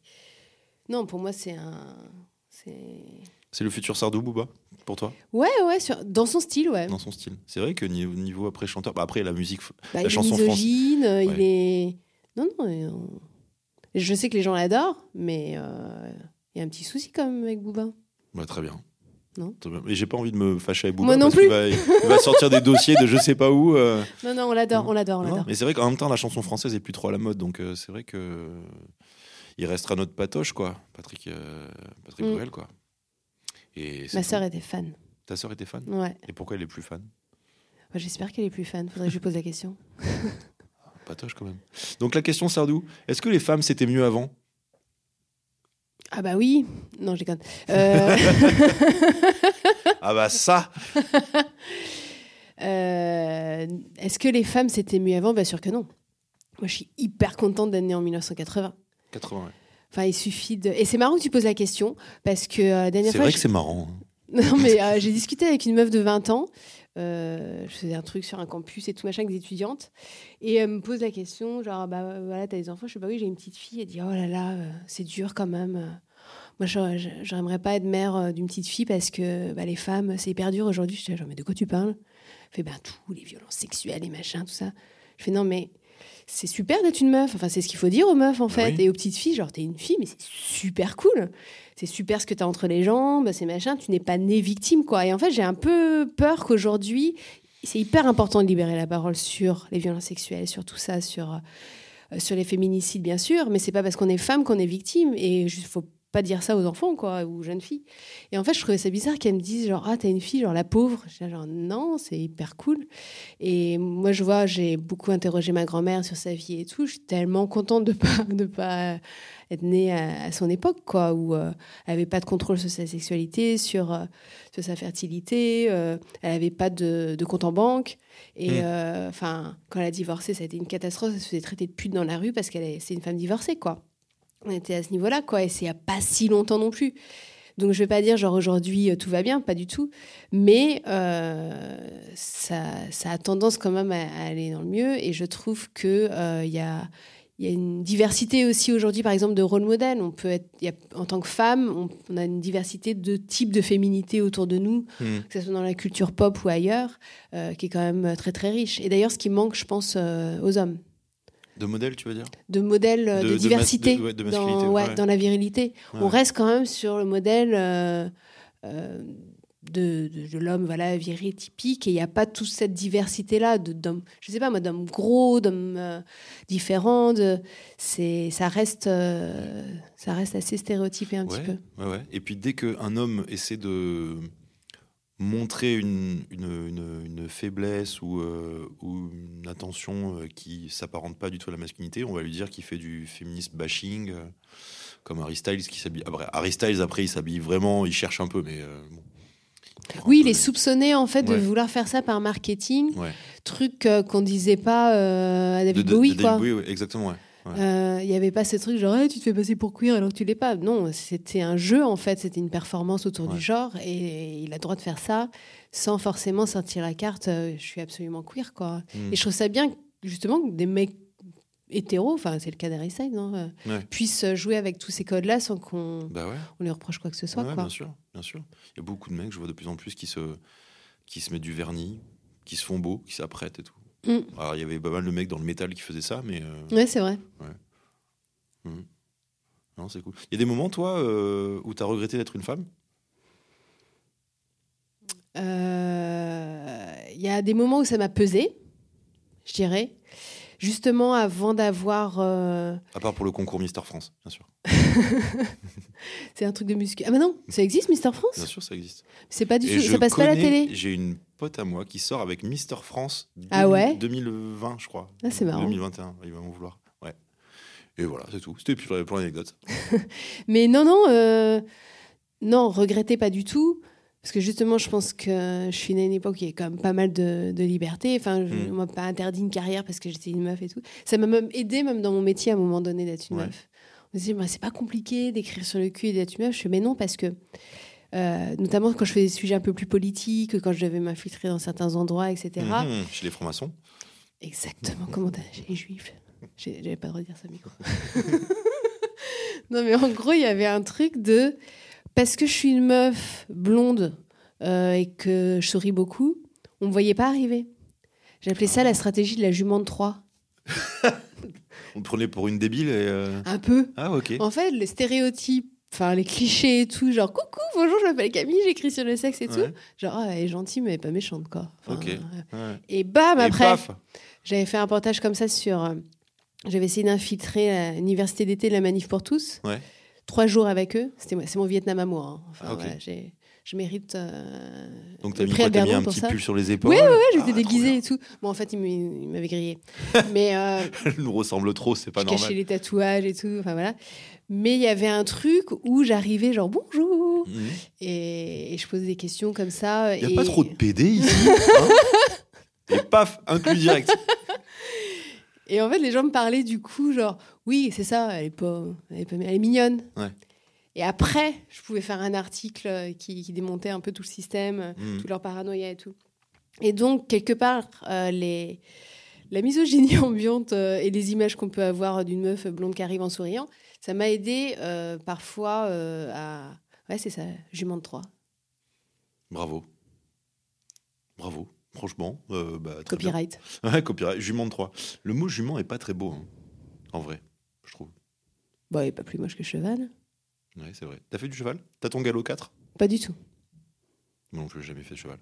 Non, pour moi, c'est un... C'est le futur Sardou, Booba, pour toi ? Ouais, ouais, dans son style, ouais. Dans son style. C'est vrai que niveau après chanteur, bah après la musique, bah, la chanson française. Il est misogyne, Non, non. Je sais que les gens l'adorent, mais il y a un petit souci quand même avec Booba. Bah, très bien. Non. Et j'ai pas envie de me fâcher avec Booba. Moi non plus. Il va sortir des dossiers de je sais pas où. Non, non, on l'adore. Mais c'est vrai qu'en même temps, la chanson française est plus trop à la mode, donc c'est vrai que il restera notre patoche, quoi. Patrick Bourel, quoi. Ma sœur était fan. Ta sœur était fan ? Ouais. Et pourquoi elle est plus fan ? Ouais, j'espère qu'elle est plus fan. Faudrait que je pose la question. Patoche quand même. Donc la question Sardou, est-ce que les femmes c'était mieux avant ? Ah bah oui. Non, je déconne. Ah bah ça. Est-ce que les femmes c'était mieux avant ? Bien sûr que non. Moi je suis hyper contente d'être née en 1980. 80, ouais. Enfin, il suffit de... Et c'est marrant que tu poses la question, parce que la dernière fois... C'est vrai que c'est marrant. Non, mais j'ai discuté avec une meuf de 20 ans. Je faisais un truc sur un campus et tout machin avec des étudiantes. Et elle me pose la question, genre, bah voilà, t'as des enfants ? Je sais pas, oui, j'ai une petite fille. Elle dit, oh là là, c'est dur quand même. Moi, j'aimerais pas être mère d'une petite fille parce que bah, les femmes, c'est hyper dur aujourd'hui. Je dis, genre, mais de quoi tu parles ? Elle fait, ben tout, les violences sexuelles, les machins, tout ça. Je fais, non, mais... C'est super d'être une meuf. Enfin, c'est ce qu'il faut dire aux meufs, en fait. Oui. Et aux petites filles, genre, t'es une fille, mais c'est super cool. C'est super ce que t'as entre les jambes, c'est machin. Tu n'es pas née victime, quoi. Et en fait, j'ai un peu peur qu'aujourd'hui, c'est hyper important de libérer la parole sur les violences sexuelles, sur tout ça, sur les féminicides, bien sûr. Mais c'est pas parce qu'on est femme qu'on est victime. Et juste, faut pas dire ça aux enfants, quoi, ou aux jeunes filles. Et en fait, je trouvais ça bizarre qu'elles me disent, genre, ah, t'as une fille, genre, la pauvre. J'étais genre, non, c'est hyper cool. Et moi, je vois, j'ai beaucoup interrogé ma grand-mère sur sa vie et tout. Je suis tellement contente de pas être née à son époque, quoi, où elle avait pas de contrôle sur sa sexualité, sur sa fertilité, elle avait pas de compte en banque. Et quand elle a divorcé, ça a été une catastrophe. Elle se faisait traiter de pute dans la rue parce c'est une femme divorcée, quoi. On était à ce niveau-là, quoi, et c'est il n'y a pas si longtemps non plus. Donc, je ne vais pas dire, genre, aujourd'hui, tout va bien, pas du tout. Mais ça a tendance quand même à aller dans le mieux. Et je trouve qu'il y a une diversité aussi aujourd'hui, par exemple, de rôle modèle. On peut être, en tant que femme, on a une diversité de types de féminité autour de nous, que ce soit dans la culture pop ou ailleurs, qui est quand même très, très riche. Et d'ailleurs, ce qui manque, je pense, aux hommes. De modèles, tu veux dire ? De modèles, de diversité, de masculinité, dans la virilité. Ouais. On reste quand même sur le modèle de l'homme, voilà, viril, typique, et il n'y a pas toute cette diversité-là d'hommes, je ne sais pas moi, d'hommes gros, d'hommes différents. Ça reste assez stéréotypé un petit peu. Ouais, ouais. Et puis dès qu'un homme essaie de montrer une faiblesse ou une attention qui s'apparente pas du tout à la masculinité, on va lui dire qu'il fait du féministe bashing, comme Harry Styles qui s'habille. Après, il s'habille vraiment, il cherche un peu, mais bon. Oui, il est soupçonné en fait de vouloir faire ça par marketing, truc qu'on disait pas à David Bowie, quoi. David Bowie, exactement. Ouais. Il n'y avait pas ce truc genre hey, tu te fais passer pour queer alors que tu l'es pas. Non, c'était un jeu en fait, c'était une performance autour du genre et il a le droit de faire ça sans forcément sortir la carte je suis absolument queer quoi. Et je trouve ça bien justement que des mecs hétéros, enfin c'est le cas d'Harry Styles, puissent jouer avec tous ces codes-là sans qu'on on leur reproche quoi que ce soit. Ouais, quoi. Bien sûr, bien sûr. Il y a beaucoup de mecs, je vois de plus en plus qui se mettent du vernis, qui se font beaux, qui s'apprêtent et tout. Alors il y avait pas mal de mecs dans le métal qui faisaient ça, mais ouais c'est vrai. Ouais. Non c'est cool. Il y a des moments toi où t'as regretté d'être une femme? Il y a des moments où ça m'a pesé, je dirais. Justement avant d'avoir. À part pour le concours Mister France, bien sûr. C'est un truc de muscu. Ah mais non, ça existe Mister France ? Bien sûr, ça existe. C'est pas du tout. Ça passe pas à la télé. J'ai une pote à moi qui sort avec Mister France 2020, je crois. Ah c'est marrant. 2021, il va m'en vouloir. Ouais. Et voilà, c'est tout. C'était pour l'anecdote. Mais non, regrettez pas du tout. Parce que justement, je pense que je suis née à une époque où il y a quand même pas mal de liberté. Enfin, on m'a pas interdit une carrière parce que j'étais une meuf et tout. Ça m'a même aidé, même dans mon métier, à un moment donné, d'être une meuf. On me disait, c'est pas compliqué d'écrire sur le cul et d'être une meuf. Je fais, mais non, parce que, notamment quand je faisais des sujets un peu plus politiques, quand je devais m'infiltrer dans certains endroits, etc. Chez les francs-maçons. Exactement, chez les juifs. J'avais pas le droit de dire ça, micro. Non, mais en gros, il y avait un truc de. Parce que je suis une meuf blonde et que je souris beaucoup, on ne me voyait pas arriver. J'appelais ça la stratégie de la jument de Troie. On prenait pour une débile et un peu. Ah, ok. En fait, les stéréotypes, enfin les clichés et tout, genre coucou, bonjour, je m'appelle Camille, j'écris sur le sexe et tout. Genre, elle est gentille, mais pas méchante, quoi. Enfin, ok. Et bam, après, j'avais fait un reportage comme ça sur. J'avais essayé d'infiltrer l'université d'été de la Manif pour tous. 3 jours avec eux, c'est mon Vietnam à moi. Enfin, voilà, je mérite. Donc t'as mis quoi, t'as mis un petit pull sur les épaules. Oui, j'étais déguisée et tout. Bon, en fait, il m'avait grillée. Mais elle nous ressemble trop, c'est pas normal. Je cachais les tatouages et tout. Enfin voilà. Mais il y avait un truc où j'arrivais genre bonjour et je posais des questions comme ça. Il y a pas trop de PD ici. Et paf, inclus direct. Et en fait, les gens me parlaient du coup, genre, oui, c'est ça, elle est mignonne. Ouais. Et après, je pouvais faire un article qui démontait un peu tout le système, toute leur paranoïa et tout. Et donc, quelque part, la misogynie ambiante et les images qu'on peut avoir d'une meuf blonde qui arrive en souriant, ça m'a aidée parfois à. Ouais, c'est ça, jument de 3. Bravo. Bravo. Franchement, très copyright. Bien. Ouais, copyright. Jument de 3. Le mot jument est pas très beau, en vrai, je trouve. Bah, il est pas plus moche que cheval. Ouais, c'est vrai. T'as fait du cheval ? T'as ton galop 4 ? Pas du tout. Non, je n'ai jamais fait de cheval.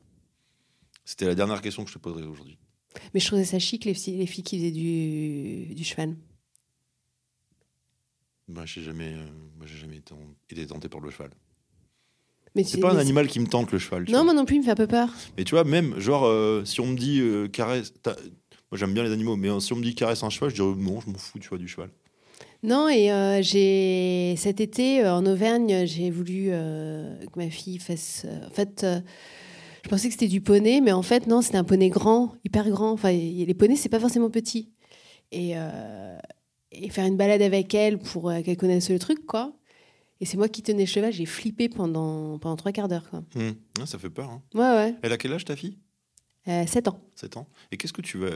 C'était la dernière question que je te poserais aujourd'hui. Mais je trouvais ça chic, les filles qui faisaient du cheval. Bah, j'ai jamais été tenté par le cheval. Mais c'est pas un animal qui me tente, le cheval. Non, moi non plus, il me fait un peu peur. Mais tu vois, même, genre, si on me dit caresse. Moi, j'aime bien les animaux, mais si on me dit caresse un cheval, je dirais non, je m'en fous, tu vois, du cheval. Non, et cet été, en Auvergne, j'ai voulu que ma fille fasse. En fait, je pensais que c'était du poney, mais en fait, non, c'était un poney grand, hyper grand. Enfin, les poneys, c'est pas forcément petit. Et faire une balade avec elle pour qu'elle connaisse le truc, quoi. Et c'est moi qui tenais le cheval, j'ai flippé pendant 3 quarts d'heure. Quoi. Ça fait peur. Ouais. Elle a quel âge ta fille ? 7 ans. 7 ans. Et qu'est-ce que tu vas.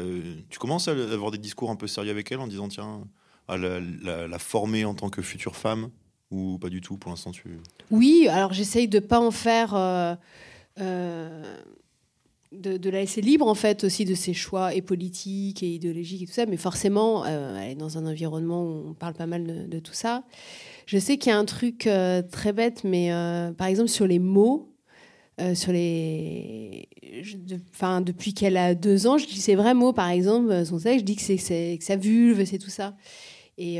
Tu commences à avoir des discours un peu sérieux avec elle en disant tiens, à la former en tant que future femme ou pas du tout pour l'instant tu. Oui, alors j'essaye de ne pas en faire. De la laisser libre en fait aussi de ses choix et politiques et idéologiques et tout ça, mais forcément elle est dans un environnement où on parle pas mal de tout ça. Je sais qu'il y a un truc très bête, mais par exemple sur les mots, depuis qu'elle a 2 ans, je dis ses vrais mots, par exemple son sexe, je dis que c'est sa vulve, c'est tout ça. Et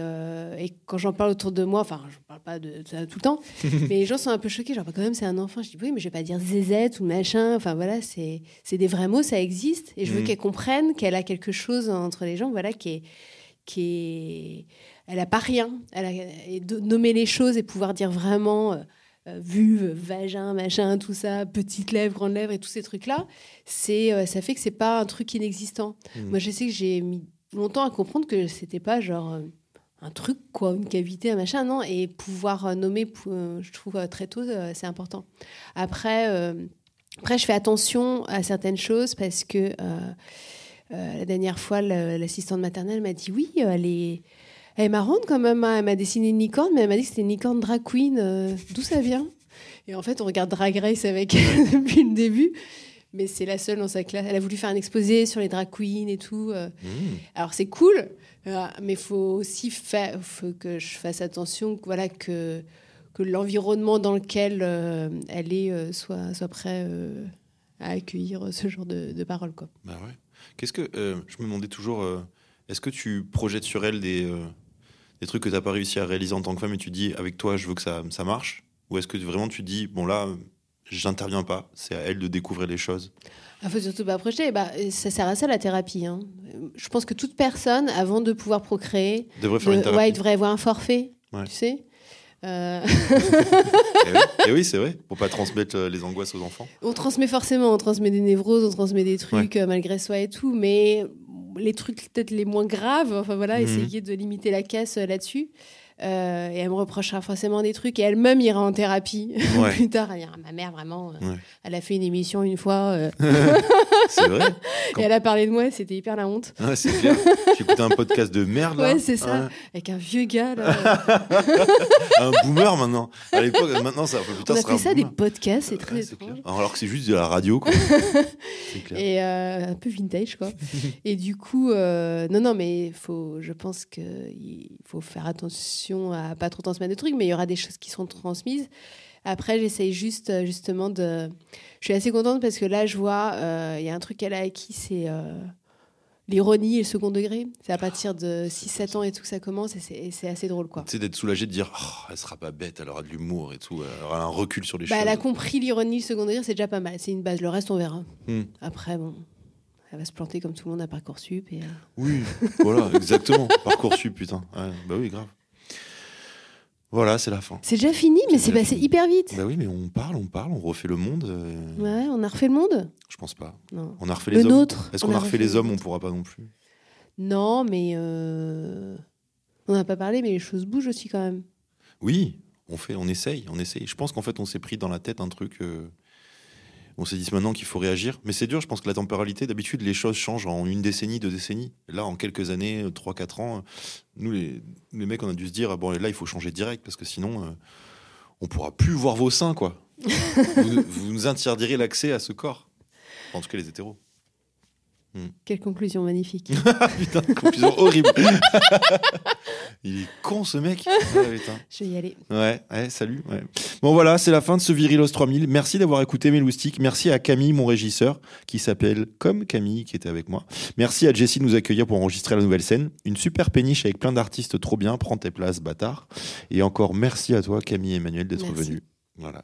quand j'en parle autour de moi, enfin, je ne parle pas de ça tout le temps, mais les gens sont un peu choqués. Genre, quand même, c'est un enfant. Je dis, oui, mais je ne vais pas dire zézette ou machin. Enfin, voilà, c'est des vrais mots, ça existe. Et je veux qu'elle comprenne qu'elle a quelque chose entre les gens, voilà, qui est... Elle n'a pas rien. Et de nommer les choses et pouvoir dire vraiment vulve, vagin, machin, tout ça, petites lèvres, grandes lèvres et tous ces trucs-là, ça fait que ce n'est pas un truc inexistant. Moi, je sais que j'ai mis longtemps à comprendre que ce n'était pas genre... un truc, quoi, une cavité, un machin, non, et pouvoir nommer, je trouve, très tôt, c'est important. Après, je fais attention à certaines choses parce que la dernière fois, l'assistante maternelle m'a dit oui, elle est marrante quand même, hein. Elle m'a dessiné une licorne, mais elle m'a dit que c'était une licorne drag queen, d'où ça vient? Et en fait, on regarde Drag Race avec elle depuis le début. Mais c'est la seule dans sa classe. Elle a voulu faire un exposé sur les drag queens et tout. Alors, c'est cool, mais il faut aussi faut que je fasse attention voilà, que l'environnement dans lequel elle est soit prêt à accueillir ce genre de paroles. Quoi. Bah ouais. Qu'est-ce que, je me demandais toujours, est-ce que tu projettes sur elle des trucs que tu n'as pas réussi à réaliser en tant que femme et tu dis, avec toi, je veux que ça marche? Ou est-ce que vraiment tu dis, bon là... J'interviens pas, c'est à elle de découvrir les choses. Il faut surtout pas projeter. Ça sert à ça la thérapie. Hein. Je pense que toute personne, avant de pouvoir procréer, devrait faire une thérapie. Ouais, il devrait avoir un forfait, ouais. Tu sais. Et oui, c'est vrai. Pour pas transmettre les angoisses aux enfants. On transmet des névroses, on transmet des trucs malgré soi et tout, mais les trucs peut-être les moins graves. Enfin voilà, essayer de limiter la casse là-dessus. Et elle me reprochera forcément des trucs et elle-même ira en thérapie plus tard. Elle dira, ma mère vraiment elle a fait une émission une fois c'est vrai. Et elle a parlé de moi, c'était hyper la honte. Ouais, c'est clair. J'écoutais un podcast de merde là. Ouais, c'est ça, avec un vieux gars là. Un boomer maintenant. À l'époque, maintenant ça un peu plus tard. On a fait ça des podcasts, c'est très étrange. Alors que c'est juste de la radio quoi. C'est clair. Et un peu vintage quoi. Et du coup non mais je pense que il faut faire attention à pas trop transmettre de trucs, mais il y aura des choses qui seront transmises. Après, j'essaye justement de... Je suis assez contente parce que là, je vois, il y a un truc qu'elle a acquis, c'est l'ironie et le second degré. C'est à partir de 6-7 ans et tout que ça commence et c'est assez drôle, quoi. C'est d'être soulagée de dire, oh, elle sera pas bête, elle aura de l'humour et tout, elle aura un recul sur les choses. Elle a compris l'ironie, le second degré, c'est déjà pas mal. C'est une base, le reste, on verra. Après, bon... Elle va se planter comme tout le monde à Parcoursup. Et... Oui, voilà, exactement. Parcoursup, putain. Ouais, bah oui, grave. Voilà, c'est la fin. C'est déjà fini, mais c'est passé hyper vite. Bah oui, mais on parle, on refait le monde. Ouais, on a refait le monde ? Je pense pas. Non. On a refait les hommes. Nôtre. Est-ce qu'on a refait les hommes ? On pourra pas non plus. Non, mais on n'a pas parlé, mais les choses bougent aussi quand même. Oui, on essaye. Je pense qu'en fait, on s'est pris dans la tête un truc. On s'est dit maintenant qu'il faut réagir, mais c'est dur. Je pense que la temporalité, d'habitude, les choses changent en une décennie, 2 décennies. Là, en quelques années, 3-4 ans, nous, les mecs, on a dû se dire bon, là, il faut changer direct parce que sinon, on pourra plus voir vos seins, quoi. vous nous interdirez l'accès à ce corps. En tout cas, les hétéros. Quelle conclusion magnifique. Putain, conclusion horrible. Il est con ce mec. Ouais, je vais y aller. Ouais, salut. Ouais. Bon voilà, c'est la fin de ce Virilos 3000. Merci d'avoir écouté mes loustiques. Merci à Camille, mon régisseur, qui s'appelle comme Camille, qui était avec moi. Merci à Jessie de nous accueillir pour enregistrer la nouvelle scène. Une super péniche avec plein d'artistes trop bien. Prends tes places, bâtard. Et encore merci à toi, Camille Emmanuelle, d'être venue. Voilà.